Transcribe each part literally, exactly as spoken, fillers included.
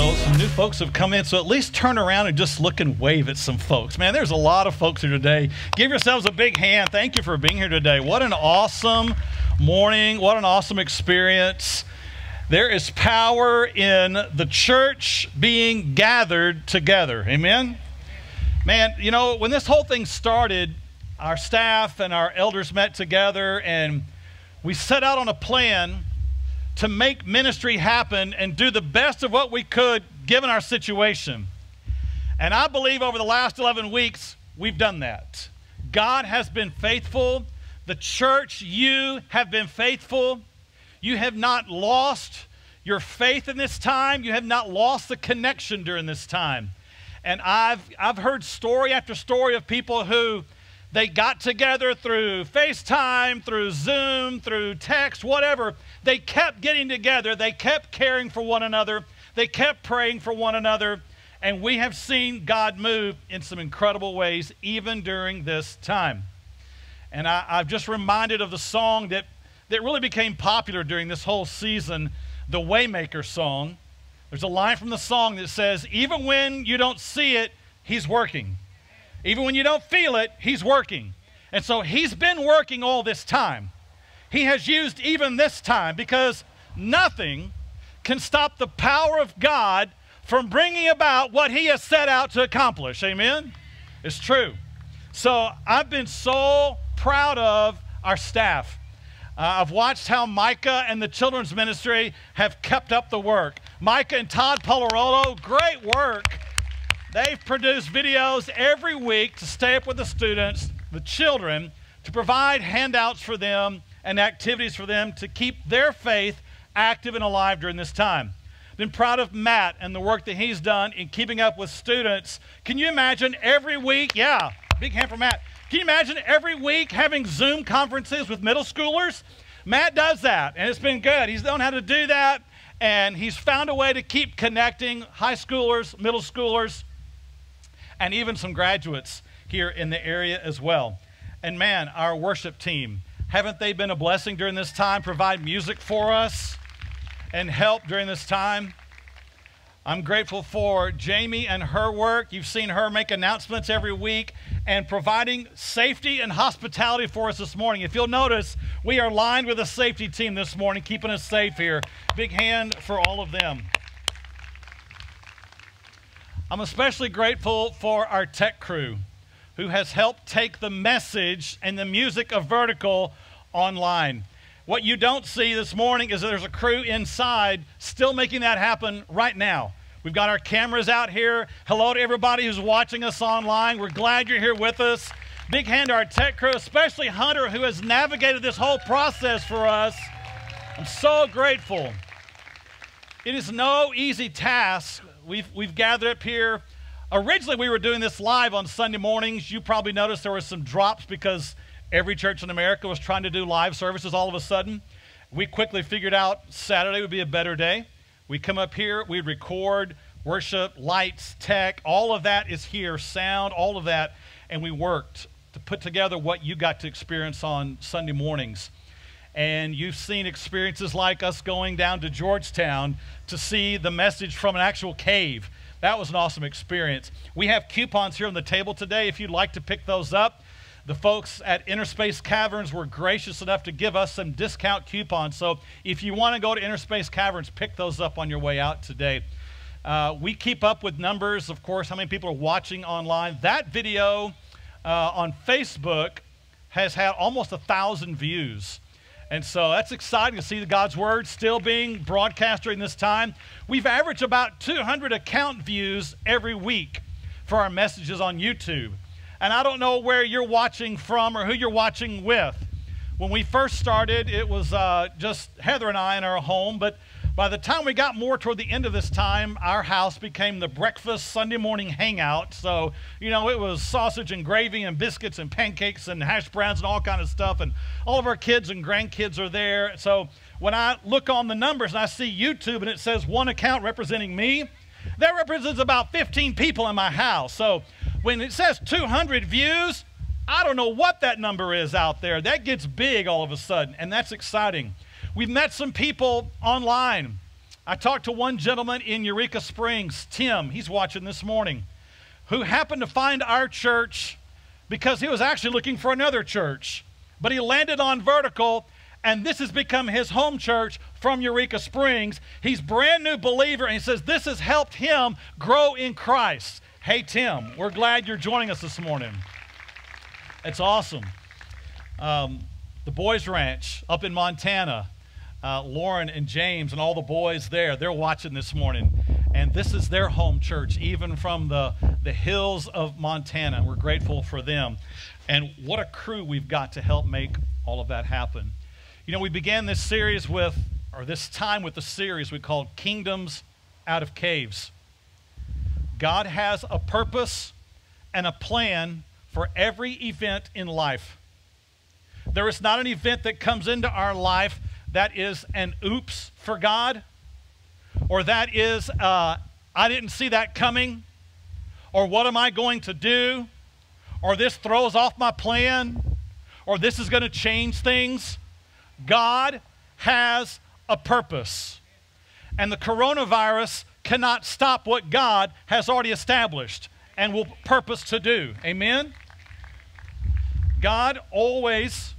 So some new folks have come in, so at least turn around and just look and wave at some folks. Man, there's a lot of folks here today. Give yourselves a big hand. Thank you for being here today. What an awesome morning. What an awesome experience. There is power in the church being gathered together. Amen? Man, you know, when this whole thing started, our staff and our elders met together, and we set out on a plan to make ministry happen and do the best of what we could given our situation. And I believe over the last eleven weeks, we've done that. God has been faithful. The church, you have been faithful. You have not lost your faith in this time. You have not lost the connection during this time. And I've, I've heard story after story of people who they got together through FaceTime, through Zoom, through text, whatever. They kept getting together. They kept caring for one another. They kept praying for one another. And we have seen God move in some incredible ways, even during this time. And I, I'm just reminded of the song that, that really became popular during this whole season, the Waymaker song. There's a line from the song that says, even when you don't see it, he's working. Even when you don't feel it, he's working. And so he's been working all this time. He has used even this time, because nothing can stop the power of God from bringing about what he has set out to accomplish. Amen? It's true. So I've been so proud of our staff. Uh, I've watched how Micah and the children's ministry have kept up the work. Micah and Todd Polarolo, great work. They've produced videos every week to stay up with the students, the children, to provide handouts for them and activities for them to keep their faith active and alive during this time. Been proud of Matt and the work that he's done in keeping up with students. Can you imagine every week? Yeah, big hand for Matt. Can you imagine every week having Zoom conferences with middle schoolers? Matt does that, and it's been good. He's known how to do that, and he's found a way to keep connecting high schoolers, middle schoolers, and even some graduates here in the area as well. And man, our worship team, haven't they been a blessing during this time, provide music for us and help during this time? I'm grateful for Jamie and her work. You've seen her make announcements every week and providing safety and hospitality for us this morning. If you'll notice, we are lined with a safety team this morning, keeping us safe here. Big hand for all of them. I'm especially grateful for our tech crew who has helped take the message and the music of Vertical online. What you don't see this morning is that there's a crew inside still making that happen right now. We've got our cameras out here. Hello to everybody who's watching us online. We're glad you're here with us. Big hand to our tech crew, especially Hunter, who has navigated this whole process for us. I'm so grateful. It is no easy task. We've, we've gathered up here. Originally, we were doing this live on Sunday mornings. You probably noticed there were some drops because every church in America was trying to do live services all of a sudden. We quickly figured out Saturday would be a better day. We come up here, we record, worship, lights, tech, all of that is here, sound, all of that, and we worked to put together what you got to experience on Sunday mornings. And you've seen experiences like us going down to Georgetown to see the message from an actual cave. That was an awesome experience. We have coupons here on the table today if you'd like to pick those up. The folks at Inner Space Caverns were gracious enough to give us some discount coupons. So if you want to go to Inner Space Caverns, pick those up on your way out today. Uh, we keep up with numbers, of course, how many people are watching online. That video uh, on Facebook has had almost one thousand views. And so that's exciting to see God's Word still being broadcast during this time. We've averaged about two hundred account views every week for our messages on YouTube. And I don't know where you're watching from or who you're watching with. When we first started, it was uh, just Heather and I in our home. But by the time we got more toward the end of this time, our house became the breakfast Sunday morning hangout. So, you know, it was sausage and gravy and biscuits and pancakes and hash browns and all kind of stuff. And all of our kids and grandkids are there. So when I look on the numbers and I see YouTube and it says one account representing me, that represents about fifteen people in my house. So when it says two hundred views, I don't know what that number is out there. That gets big all of a sudden, and that's exciting. We've met some people online. I talked to one gentleman in Eureka Springs, Tim, he's watching this morning, who happened to find our church because he was actually looking for another church. But he landed on Vertical, and this has become his home church from Eureka Springs. He's a brand new believer, and he says this has helped him grow in Christ. Hey, Tim, we're glad you're joining us this morning. It's awesome. Um, the Boys Ranch up in Montana, uh, Lauren and James and all the boys there, they're watching this morning. And this is their home church, even from the, the hills of Montana. We're grateful for them. And what a crew we've got to help make all of that happen. You know, we began this series with, or this time with the series we called Kingdoms Out of Caves. God has a purpose and a plan for every event in life. There is not an event that comes into our life that is an oops for God, or that is, uh, I didn't see that coming, or what am I going to do, or this throws off my plan, or this is going to change things. God has a purpose, and the coronavirus cannot stop what God has already established and will purpose to do. Amen? God always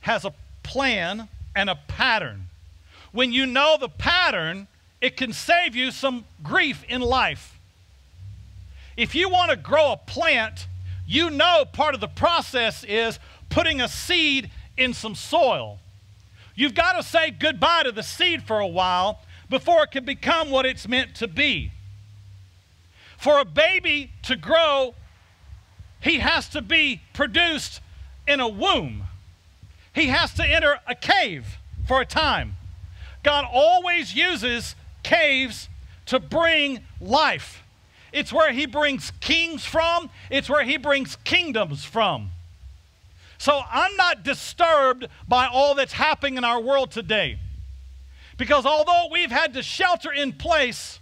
has a plan and a pattern. When you know the pattern, it can save you some grief in life. If you want to grow a plant, you know part of the process is putting a seed in some soil. You've got to say goodbye to the seed for a while before it can become what it's meant to be. For a baby to grow, he has to be produced in a womb. He has to enter a cave for a time. God always uses caves to bring life. It's where he brings kings from. It's where he brings kingdoms from. So I'm not disturbed by all that's happening in our world today, because although we've had to shelter in place,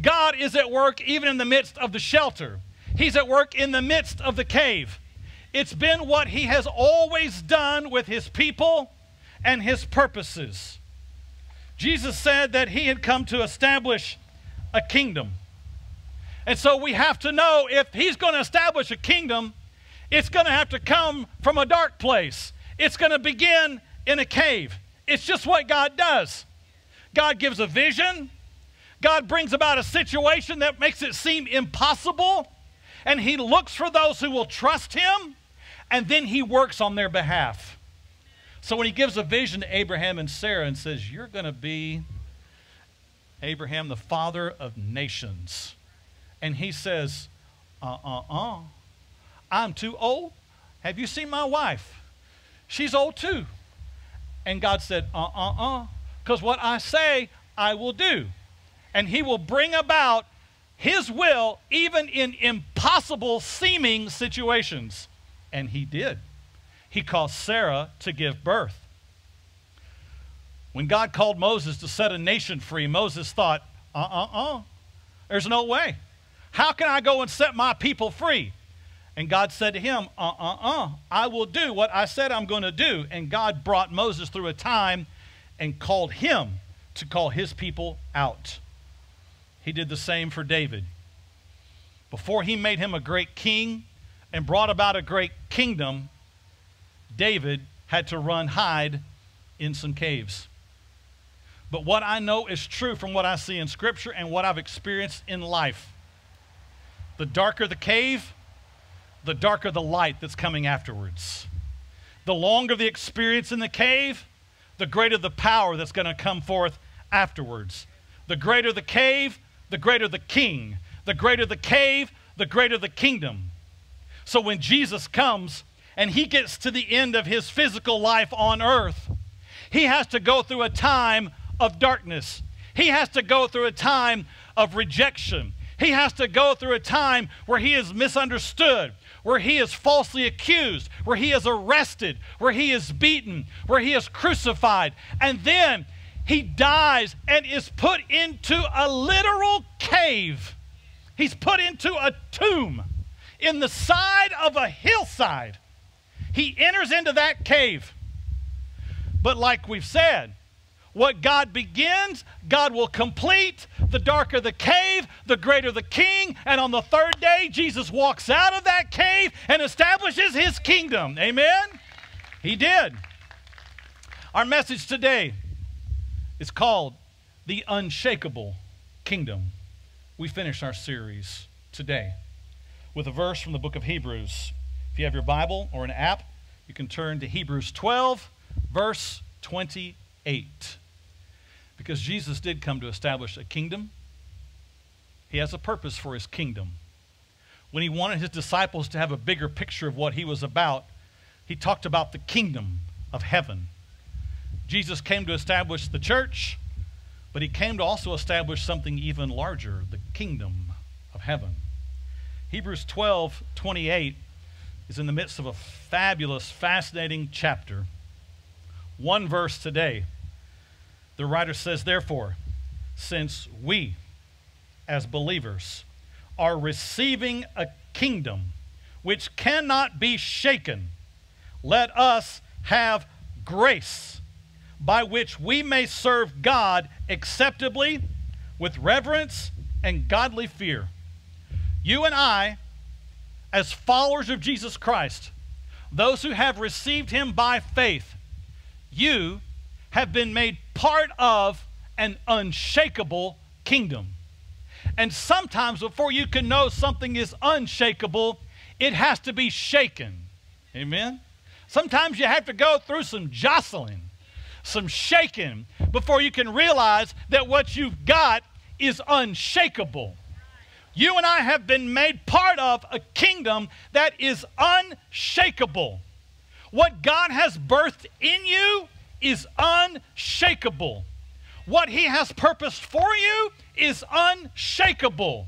God is at work even in the midst of the shelter. He's at work in the midst of the cave. It's been what he has always done with his people and his purposes. Jesus said that he had come to establish a kingdom. And so we have to know if he's going to establish a kingdom, it's going to have to come from a dark place. It's going to begin in a cave. It's just what God does. God gives a vision. God brings about a situation that makes it seem impossible. And he looks for those who will trust him. And then he works on their behalf. So when he gives a vision to Abraham and Sarah and says, you're going to be, Abraham, the father of nations. And he says, uh-uh-uh, I'm too old. Have you seen my wife? She's old too. And God said, uh-uh-uh, because what I say, I will do. And he will bring about his will even in impossible seeming situations. And he did. He caused Sarah to give birth. When God called Moses to set a nation free, Moses thought, uh-uh-uh, there's no way. How can I go and set my people free? And God said to him, uh-uh-uh, I will do what I said I'm going to do. And God brought Moses through a time and called him to call his people out. He did the same for David. Before he made him a great king and brought about a great kingdom, David had to run hide in some caves. But what I know is true from what I see in Scripture and what I've experienced in life. The darker the cave, the darker the light that's coming afterwards. The longer the experience in the cave, the greater the power that's going to come forth afterwards. The greater the cave, the greater the king. The greater the cave, the greater the kingdom. So when Jesus comes, and he gets to the end of his physical life on earth, he has to go through a time of darkness. He has to go through a time of rejection. He has to go through a time where he is misunderstood, where he is falsely accused, where he is arrested, where he is beaten, where he is crucified. And then he dies and is put into a literal cave. He's put into a tomb in the side of a hillside. He enters into that cave. But like we've said, What God begins, God will complete. The darker the cave, the greater the king. And on the third day, Jesus walks out of that cave and establishes his kingdom. Amen? He did. Our message today is called The Unshakable Kingdom. We finish our series today with a verse from the book of Hebrews. If you have your Bible or an app, you can turn to Hebrews twelve, verse twenty-eight. Because Jesus did come to establish a kingdom. He has a purpose for his kingdom. When he wanted his disciples to have a bigger picture of what he was about, he talked about the kingdom of heaven. Jesus came to establish the church, but he came to also establish something even larger, the kingdom of heaven. Hebrews twelve, twenty-eight is in the midst of a fabulous, fascinating chapter. One verse today, the writer says, therefore, since we as believers are receiving a kingdom which cannot be shaken, let us have grace by which we may serve God acceptably with reverence and godly fear. You and I, as followers of Jesus Christ, those who have received him by faith, you have been made part of an unshakable kingdom. And sometimes before you can know something is unshakable, it has to be shaken. Amen? Sometimes you have to go through some jostling, some shaking, before you can realize that what you've got is unshakable. You and I have been made part of a kingdom that is unshakable. What God has birthed in you is unshakable. What he has purposed for you is unshakable.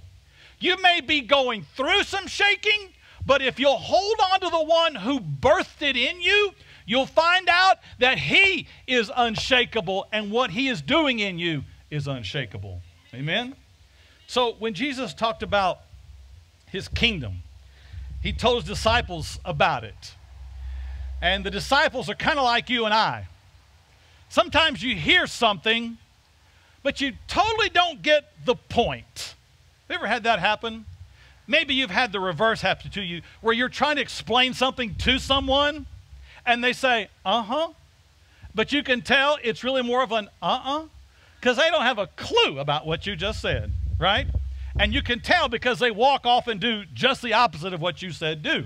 You may be going through some shaking, but if you'll hold on to the one who birthed it in you, you'll find out that he is unshakable and what he is doing in you is unshakable. Amen? So when Jesus talked about his kingdom, he told his disciples about it. And the disciples are kind of like you and I. Sometimes you hear something, but you totally don't get the point. Have you ever had that happen? Maybe you've had the reverse happen to you, where you're trying to explain something to someone, and they say, uh-huh. But you can tell it's really more of an uh-uh, because they don't have a clue about what you just said, right? And you can tell because they walk off and do just the opposite of what you said do.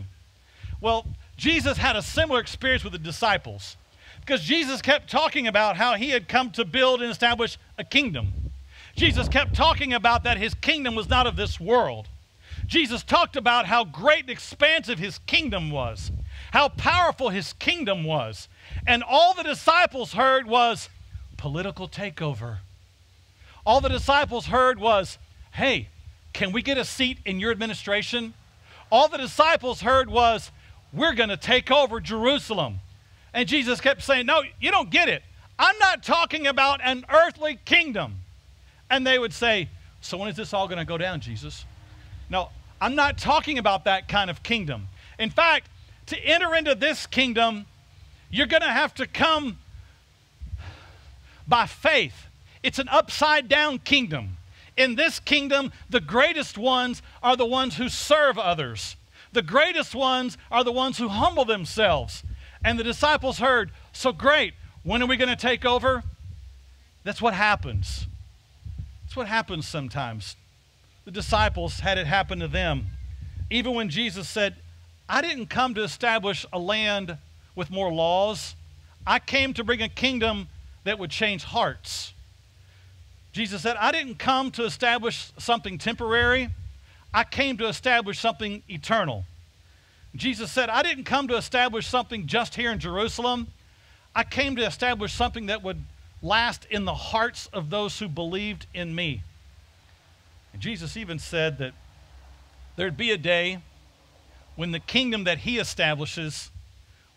Well, Jesus had a similar experience with the disciples because Jesus kept talking about how he had come to build and establish a kingdom. Jesus kept talking about that his kingdom was not of this world. Jesus talked about how great and expansive his kingdom was, how powerful his kingdom was. And all the disciples heard was political takeover. All the disciples heard was, hey, can we get a seat in your administration? All the disciples heard was, we're going to take over Jerusalem. And Jesus kept saying, no, you don't get it. I'm not talking about an earthly kingdom. And they would say, so when is this all going to go down, Jesus? No, I'm not talking about that kind of kingdom. In fact, to enter into this kingdom, you're going to have to come by faith. It's an upside-down kingdom. In this kingdom, the greatest ones are the ones who serve others. The greatest ones are the ones who humble themselves. And the disciples heard, so great, when are we going to take over? That's what happens. That's what happens sometimes. The disciples had it happen to them. Even when Jesus said, I didn't come to establish a land with more laws. I came to bring a kingdom that would change hearts. Jesus said, I didn't come to establish something temporary. I came to establish something eternal. Jesus said, I didn't come to establish something just here in Jerusalem. I came to establish something that would last in the hearts of those who believed in me. And Jesus even said that there'd be a day when the kingdom that he establishes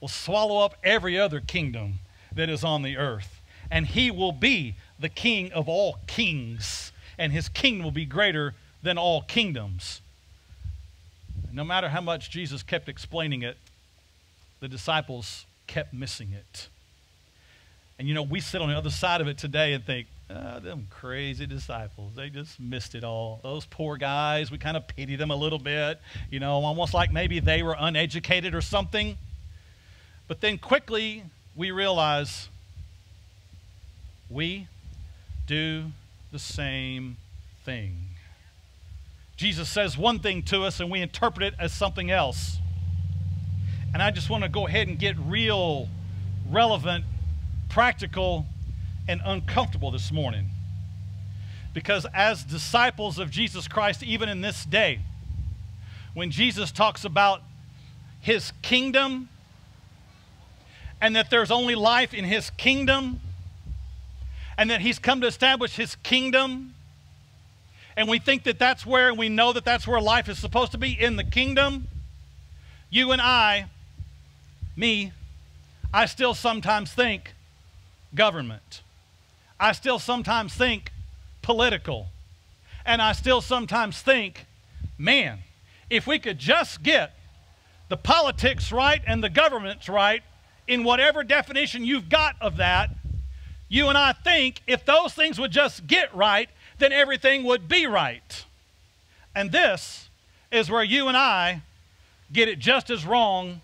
will swallow up every other kingdom that is on the earth. And he will be the king of all kings. And his kingdom will be greater than all kingdoms. No matter how much Jesus kept explaining it, the disciples kept missing it. And, you know, we sit on the other side of it today and think, oh, them crazy disciples, they just missed it all. Those poor guys, we kind of pity them a little bit, you know, almost like maybe they were uneducated or something. But then quickly we realize we do the same thing. Jesus says one thing to us and we interpret it as something else. And I just want to go ahead and get real, relevant, practical, and uncomfortable this morning. Because as disciples of Jesus Christ, even in this day, when Jesus talks about his kingdom and that there's only life in his kingdom and that he's come to establish his kingdom, and we think that that's where, and we know that that's where life is supposed to be, in the kingdom, you and I, me, I still sometimes think government. I still sometimes think political. And I still sometimes think, man, if we could just get the politics right and the governments right, in whatever definition you've got of that, you and I think if those things would just get right, then everything would be right. And this is where you and I get it just as wrong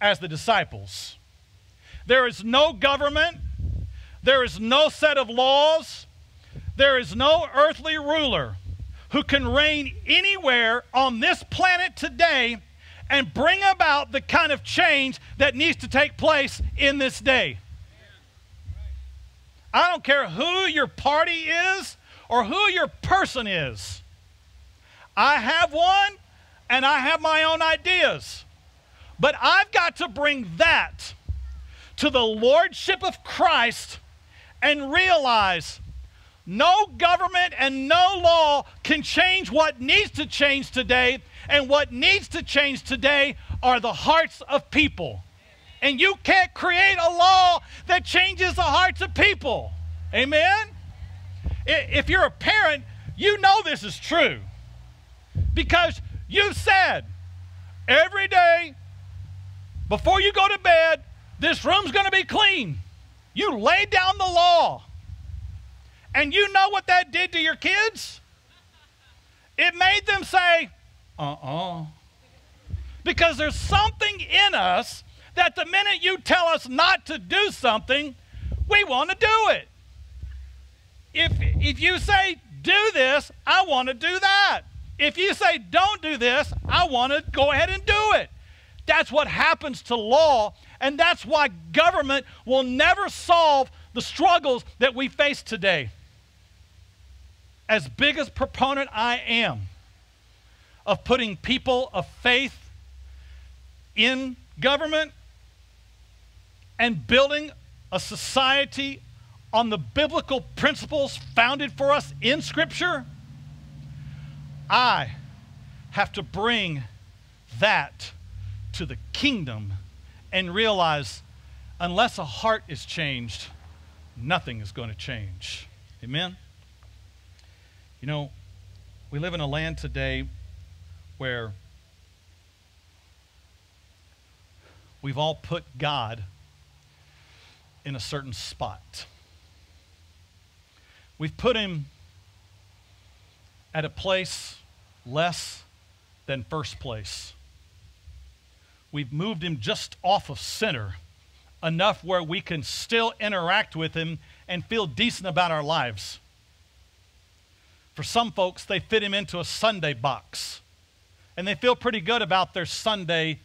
as the disciples. There is no government, there is no set of laws, there is no earthly ruler who can reign anywhere on this planet today and bring about the kind of change that needs to take place in this day. I don't care who your party is or who your person is. I have one and I have my own ideas. But I've got to bring that to the lordship of Christ and realize no government and no law can change what needs to change today, and what needs to change today are the hearts of people. And you can't create a law that changes the hearts of people. Amen? If you're a parent, you know this is true, because you've said every day before you go to bed, this room's going to be clean. You lay down the law. And you know what that did to your kids? It made them say, uh-uh. Because there's something in us that the minute you tell us not to do something, we want to do it. If, if you say, do this, I want to do that. If you say, don't do this, I want to go ahead and do it. That's what happens to law. And that's why government will never solve the struggles that we face today. As big as proponent I am of putting people of faith in government and building a society on the biblical principles founded for us in Scripture, I have to bring that to the kingdom and realize unless a heart is changed, nothing is going to change. Amen? You know, we live in a land today where we've all put God in a certain spot. We've put him at a place less than first place. We've moved him just off of center, enough where we can still interact with him and feel decent about our lives. For some folks, they fit him into a Sunday box, and they feel pretty good about their Sunday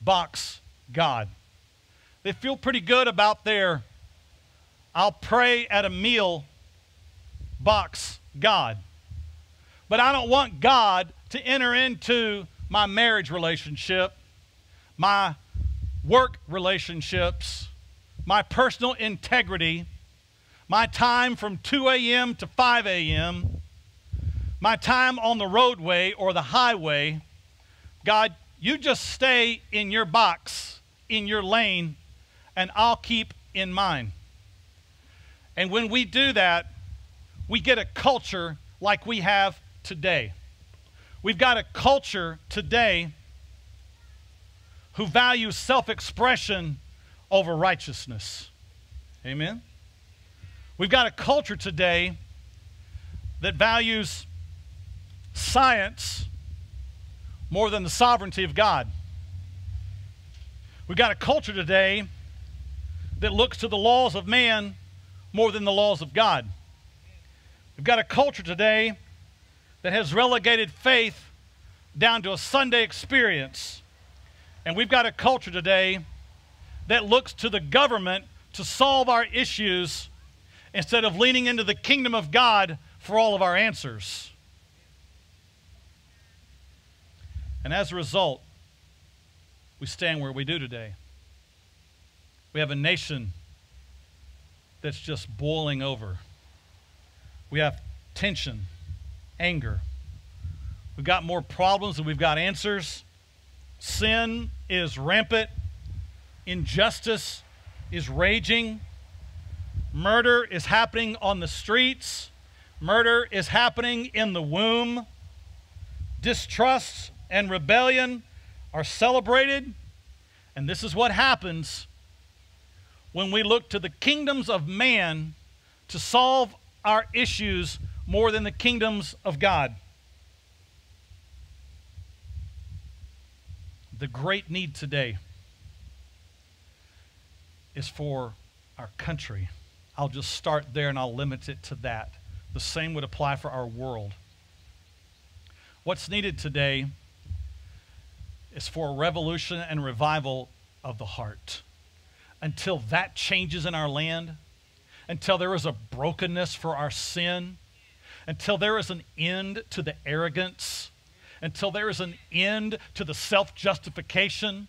box God. They feel pretty good about their I'll pray at a meal box God. But I don't want God to enter into my marriage relationship, my work relationships, my personal integrity, my time from two A M to five A M, my time on the roadway or the highway. God, you just stay in your box, in your lane, and I'll keep in mine. And when we do that, we get a culture like we have today. We've got a culture today who values self-expression over righteousness. Amen? We've got a culture today that values science more than the sovereignty of God. We've got a culture today that looks to the laws of man more than the laws of God. We've got a culture today that has relegated faith down to a Sunday experience. And we've got a culture today that looks to the government to solve our issues instead of leaning into the kingdom of God for all of our answers. And as a result, we stand where we do today. We have a nation that's just boiling over. We have tension, anger. We've got more problems than we've got answers. Sin is rampant. Injustice is raging. Murder is happening on the streets. Murder is happening in the womb. Distrust and rebellion are celebrated. And this is what happens when we look to the kingdoms of man to solve our issues more than the kingdoms of God. The great need today is for our country. I'll just start there and I'll limit it to that. The same would apply for our world. What's needed today is for a revolution and revival of the heart. Until that changes in our land, until there is a brokenness for our sin, until there is an end to the arrogance, until there is an end to the self-justification,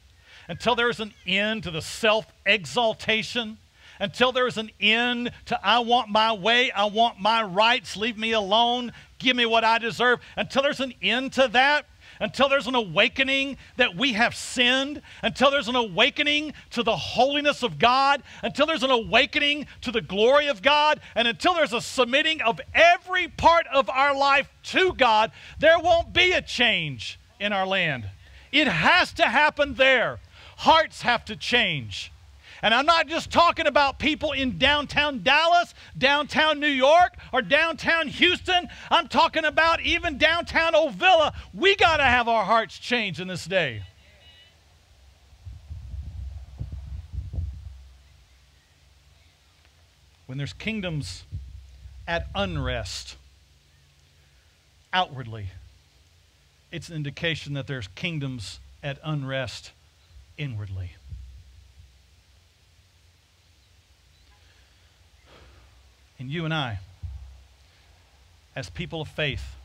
until there is an end to the self-exaltation, until there is an end to I want my way, I want my rights, leave me alone, give me what I deserve, until there's an end to that, until there's an awakening that we have sinned, until there's an awakening to the holiness of God, until there's an awakening to the glory of God, and until there's a submitting of every part of our life to God, there won't be a change in our land. It has to happen there. Hearts have to change. And I'm not just talking about people in downtown Dallas, downtown New York, or downtown Houston. I'm talking about even downtown Ovilla. We got to have our hearts changed in this day. When there's kingdoms at unrest outwardly, it's an indication that there's kingdoms at unrest inwardly. And you and I, as people of faith,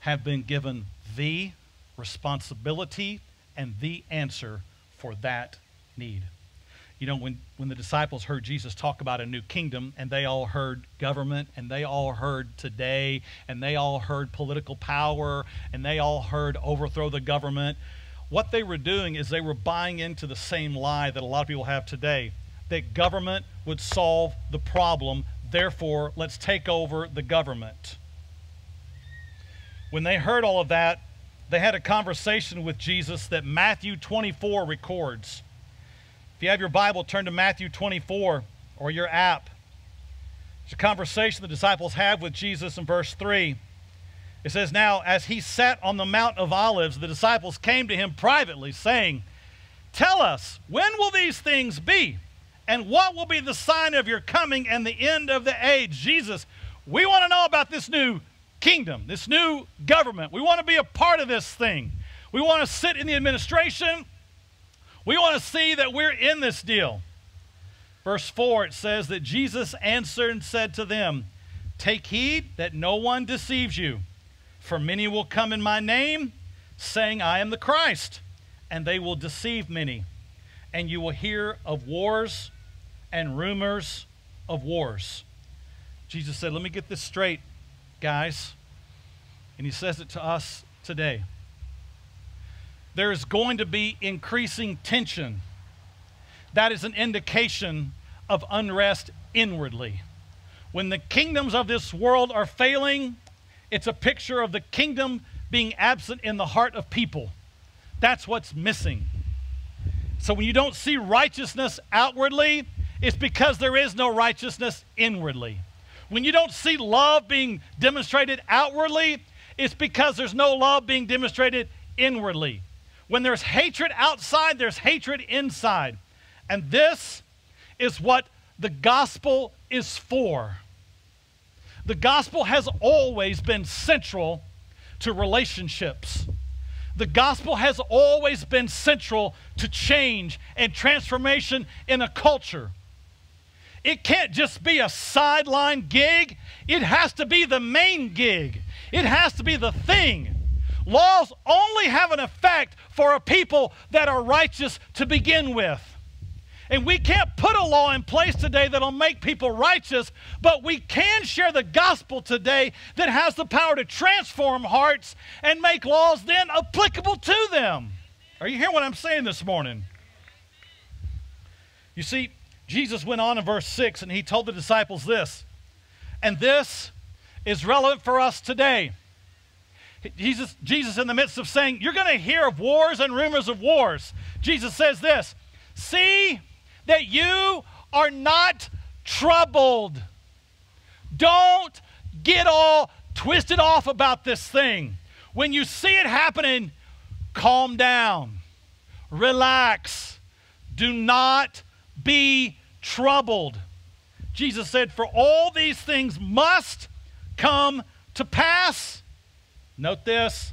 have been given the responsibility and the answer for that need. You know, when, when the disciples heard Jesus talk about a new kingdom, and they all heard government, and they all heard today, and they all heard political power, and they all heard overthrow the government, what they were doing is they were buying into the same lie that a lot of people have today, that government would solve the problem. Therefore, let's take over the government. When they heard all of that, they had a conversation with Jesus that Matthew twenty-four records. If you have your Bible, turn to Matthew twenty-four or your app. It's a conversation the disciples have with Jesus in verse three. It says, "Now, as he sat on the Mount of Olives, the disciples came to him privately, saying, 'Tell us, when will these things be? And what will be the sign of your coming and the end of the age?'" Jesus, we want to know about this new kingdom, this new government. We want to be a part of this thing. We want to sit in the administration. We want to see that we're in this deal. Verse four, it says that Jesus answered and said to them, "Take heed that no one deceives you. For many will come in my name, saying, 'I am the Christ,' and they will deceive many. And you will hear of wars and rumors of wars." Jesus said, let me get this straight, guys. And he says it to us today. There is going to be increasing tension. That is an indication of unrest inwardly. When the kingdoms of this world are failing, it's a picture of the kingdom being absent in the heart of people. That's what's missing. So when you don't see righteousness outwardly, It's because there is no righteousness inwardly. When you don't see love being demonstrated outwardly, it's because there's no love being demonstrated inwardly. When there's hatred outside, there's hatred inside. And this is what the gospel is for. The gospel has always been central to relationships. The gospel has always been central to change and transformation in a culture. It can't just be a sideline gig. It has to be the main gig. It has to be the thing. Laws only have an effect for a people that are righteous to begin with. And we can't put a law in place today that'll make people righteous, but we can share the gospel today that has the power to transform hearts and make laws then applicable to them. Are you hearing what I'm saying this morning? You see, Jesus went on in verse six and he told the disciples this, and this is relevant for us today. Jesus, Jesus in the midst of saying, you're going to hear of wars and rumors of wars. Jesus says this, see that you are not troubled. Don't get all twisted off about this thing. When you see it happening, calm down, relax, do not be troubled. Jesus said, for all these things must come to pass. Note this,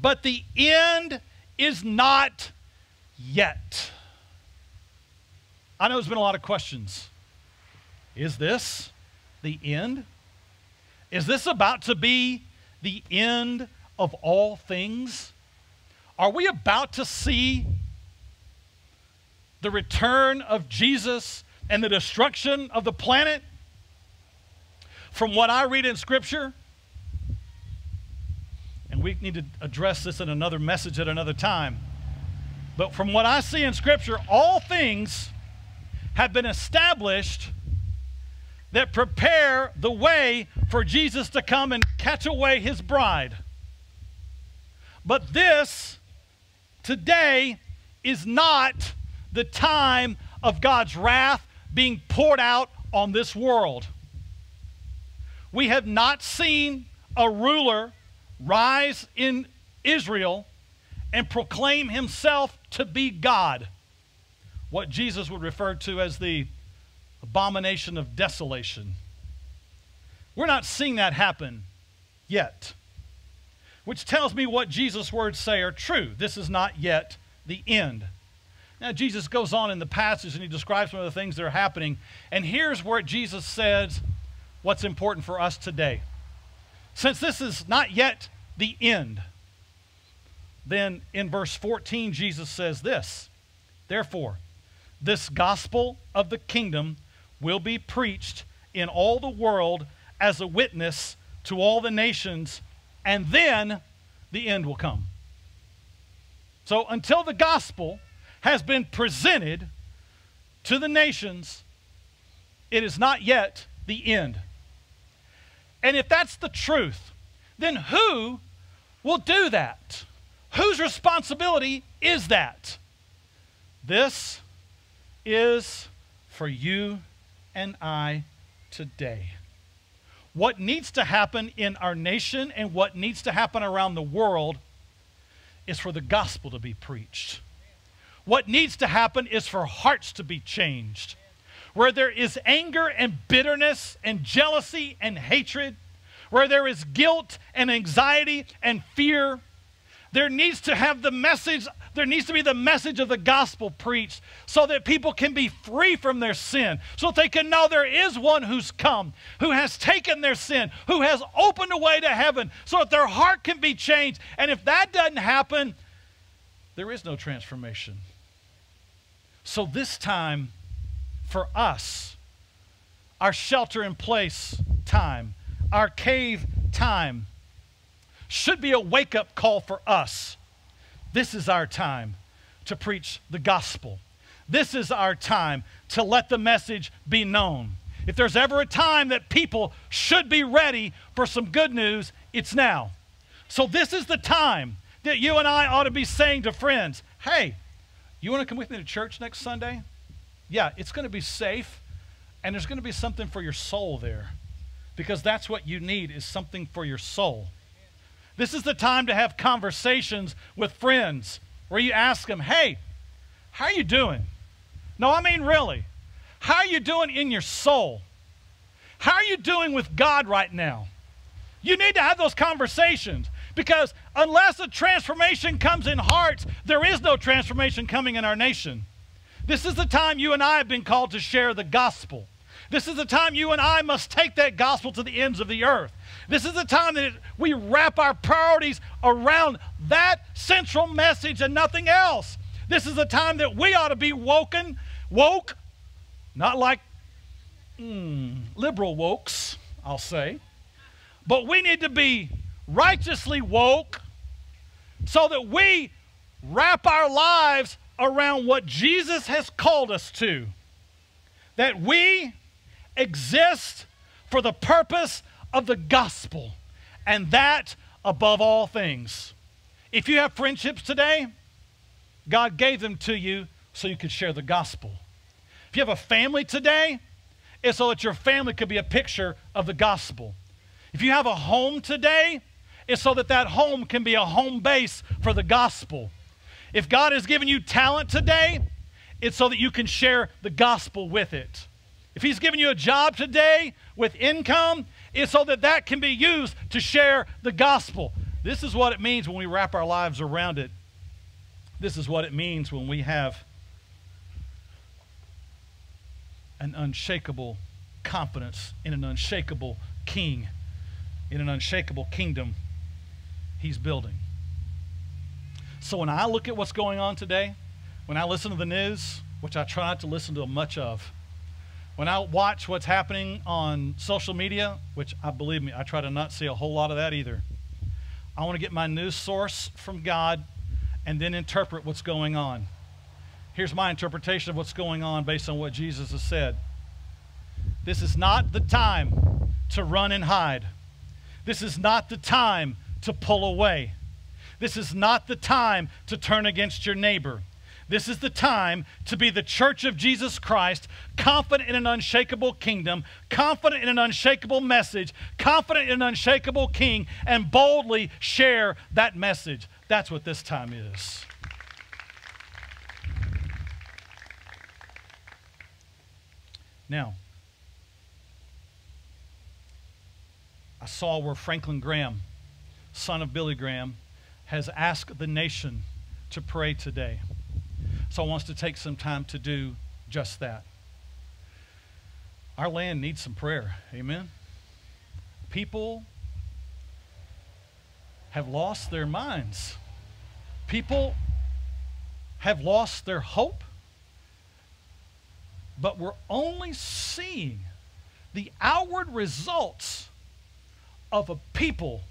but the end is not yet. I know there's been a lot of questions. Is this the end? Is this about to be the end of all things? Are we about to see the return of Jesus and the destruction of the planet? From what I read in Scripture, and we need to address this in another message at another time, but from what I see in Scripture, all things have been established that prepare the way for Jesus to come and catch away his bride. But this, today, is not the time of God's wrath being poured out on this world. We have not seen a ruler rise in Israel and proclaim himself to be God, what Jesus would refer to as the abomination of desolation. We're not seeing that happen yet, which tells me what Jesus' words say are true. This is not yet the end. Now, Jesus goes on in the passage and he describes some of the things that are happening, and here's where Jesus says what's important for us today. Since this is not yet the end, then in verse fourteen, Jesus says this, therefore, this gospel of the kingdom will be preached in all the world as a witness to all the nations, and then the end will come. So until the gospel has been presented to the nations, it is not yet the end. And if that's the truth, then who will do that? Whose responsibility is that? This is for you and I today. What needs to happen in our nation and what needs to happen around the world is for the gospel to be preached. What needs to happen is for hearts to be changed. Where there is anger and bitterness and jealousy and hatred, where there is guilt and anxiety and fear, there needs to have the message, there needs to be the message of the gospel preached so that people can be free from their sin, so that they can know there is one who's come, who has taken their sin, who has opened a way to heaven, so that their heart can be changed. And if that doesn't happen, there is no transformation. So this time for us, our shelter in place time, our cave time, should be a wake-up call for us. This is our time to preach the gospel. This is our time to let the message be known. If there's ever a time that people should be ready for some good news, it's now. So this is the time that you and I ought to be saying to friends, hey, you want to come with me to church next Sunday? yeah, it's going to be safe, and there's going to be something for your soul there, because that's what you need, is something for your soul. This is the time to have conversations with friends where you ask them, hey, how are you doing? No, I mean really. How are you doing in your soul? How are you doing with God right now? You need to have those conversations, because unless a transformation comes in hearts, there is no transformation coming in our nation. This is the time you and I have been called to share the gospel. This is the time you and I must take that gospel to the ends of the earth. This is the time that we wrap our priorities around that central message and nothing else. This is the time that we ought to be woken, woke, not like mm, liberal wokes, I'll say, but we need to be righteously woke so that we wrap our lives around what Jesus has called us to, that we exist for the purpose of the gospel, and that above all things. If you have friendships today, God gave them to you so you could share the gospel. If you have a family today, it's so that your family could be a picture of the gospel. If you have a home today, it's so that that home can be a home base for the gospel. If God has given you talent today, it's so that you can share the gospel with it. If he's given you a job today with income, it's so that that can be used to share the gospel. This is what it means when we wrap our lives around it. This is what it means when we have an unshakable confidence in an unshakable king, in an unshakable kingdom he's building. So when I look at what's going on today, when I listen to the news, which I try not to listen to much of, when I watch what's happening on social media, which I believe me, I try to not see a whole lot of that either. I want to get my news source from God and then interpret what's going on. Here's my interpretation of what's going on based on what Jesus has said. This is not the time to run and hide. This is not the time to pull away. This is not the time to turn against your neighbor. This is the time to be the church of Jesus Christ, confident in an unshakable kingdom, confident in an unshakable message, confident in an unshakable king, and boldly share that message. That's what this time is. Now, I saw where Franklin Graham, son of Billy Graham, has asked the nation to pray today. So I want us to take some time to do just that. Our land needs some prayer. Amen. People have lost their minds. People have lost their hope. But we're only seeing the outward results of a people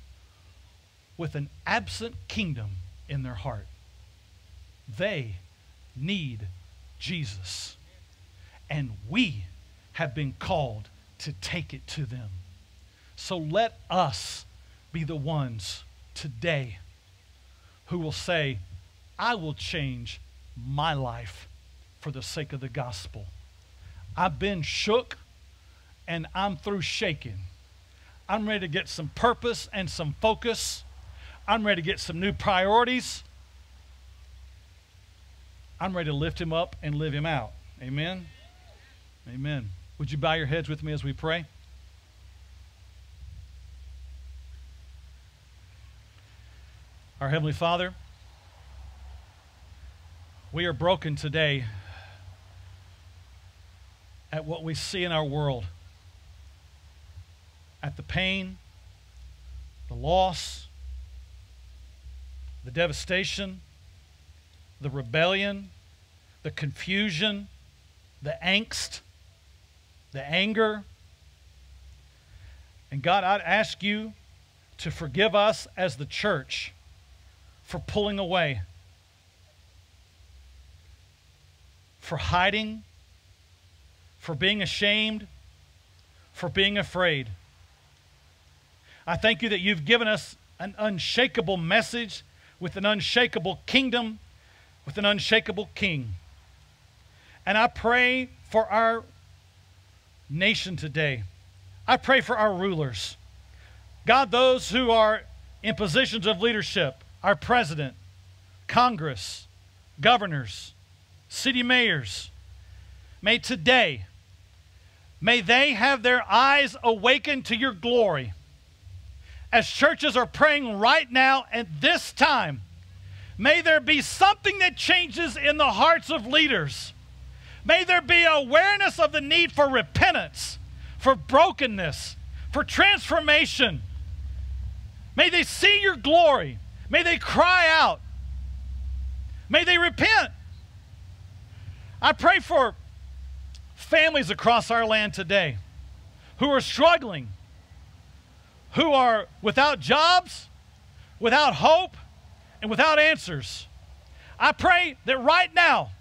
with an absent kingdom in their heart. They need Jesus, and we have been called to take it to them. So let us be the ones today who will say, I will change my life for the sake of the gospel. I've been shook and I'm through shaking. I'm ready to get some purpose and some focus. I'm ready to get some new priorities. I'm ready to lift him up and live him out. Amen? Amen. Would you bow your heads with me as we pray? Our Heavenly Father, we are broken today at what we see in our world, at the pain, the loss, the devastation, the rebellion, the confusion, the angst, the anger. And God, I'd ask you to forgive us as the church for pulling away, for hiding, for being ashamed, for being afraid. I thank you that you've given us an unshakable message with an unshakable kingdom, with an unshakable king. And I pray for our nation today. I pray for our rulers. God, those who are in positions of leadership, our president, Congress, governors, city mayors, may today, may they have their eyes awakened to your glory. As churches are praying right now at this time, may there be something that changes in the hearts of leaders. May there be awareness of the need for repentance, for brokenness, for transformation. May they see your glory. May they cry out. May they repent. I pray for families across our land today who are struggling, who are without jobs, without hope, and without answers. I pray that right now,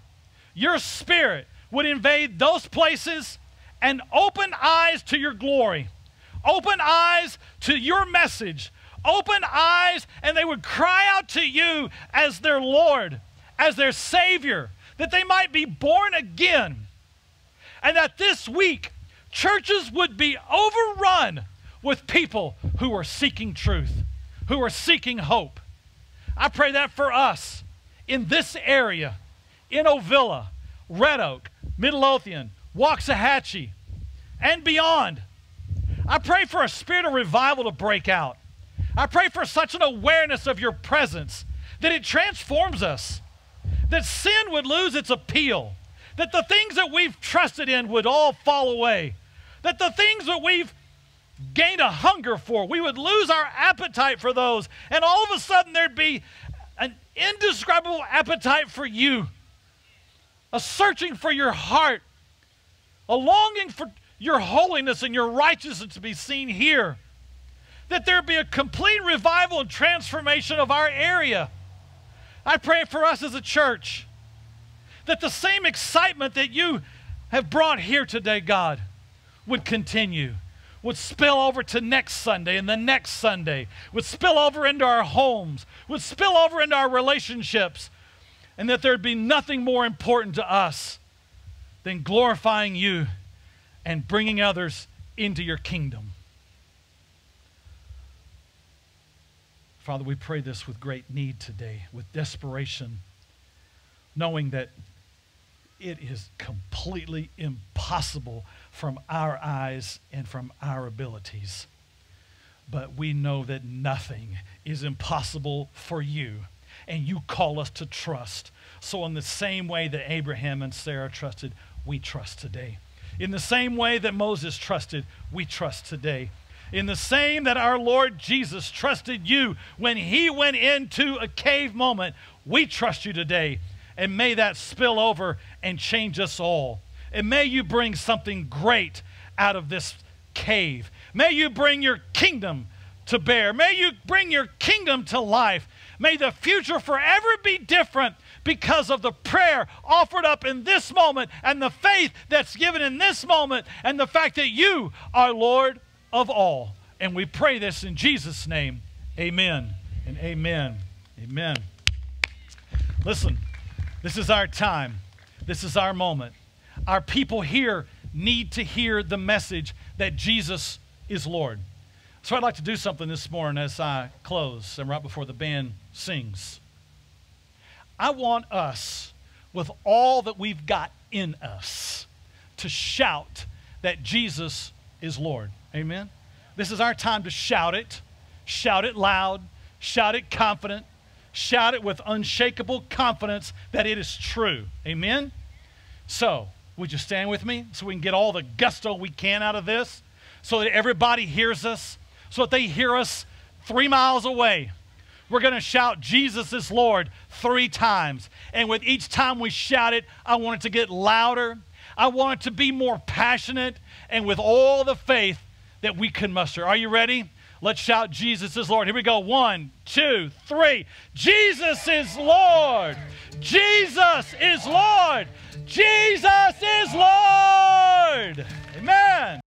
your Spirit would invade those places and open eyes to your glory. Open eyes to your message. Open eyes, and they would cry out to you as their Lord, as their Savior, that they might be born again. And that this week, churches would be overrun with people who are seeking truth, who are seeking hope. I pray that for us in this area, in Ovilla, Red Oak, Midlothian, Waxahachie, and beyond. I pray for a spirit of revival to break out. I pray for such an awareness of your presence that it transforms us, that sin would lose its appeal, that the things that we've trusted in would all fall away, that the things that we've gained a hunger for, we would lose our appetite for those, and all of a sudden there'd be an indescribable appetite for you, a searching for your heart, a longing for your holiness and your righteousness to be seen here, that there be a complete revival and transformation of our area. I pray for us as a church that the same excitement that you have brought here today, God, would continue, would spill over to next Sunday and the next Sunday, would spill over into our homes, would spill over into our relationships, and that there'd be nothing more important to us than glorifying you and bringing others into your kingdom. Father, we pray this with great need today, with desperation, knowing that it is completely impossible from our eyes and from our abilities. But we know that nothing is impossible for you, and you call us to trust. So in the same way that Abraham and Sarah trusted, we trust today. In the same way that Moses trusted, we trust today. In the same that our Lord Jesus trusted you when he went into a cave moment, we trust you today. And may that spill over and change us all. And may you bring something great out of this cave. May you bring your kingdom to bear. May you bring your kingdom to life. May the future forever be different because of the prayer offered up in this moment and the faith that's given in this moment and the fact that you are Lord of all. And we pray this in Jesus' name. Amen and amen. Amen. Listen, this is our time. This is our moment. Our people here need to hear the message that Jesus is Lord. So I'd like to do something this morning as I close and right before the band sings. I want us, with all that we've got in us, to shout that Jesus is Lord. Amen? This is our time to shout it. Shout it loud. Shout it confident. Shout it with unshakable confidence that it is true. Amen? So, would you stand with me so we can get all the gusto we can out of this, so that everybody hears us, so that they hear us three miles away. We're going to shout, Jesus is Lord, three times. And with each time we shout it, I want it to get louder. I want it to be more passionate and with all the faith that we can muster. Are you ready? Let's shout, Jesus is Lord. Here we go. One, two, three. Jesus is Lord. Jesus is Lord. Jesus is Lord. Amen.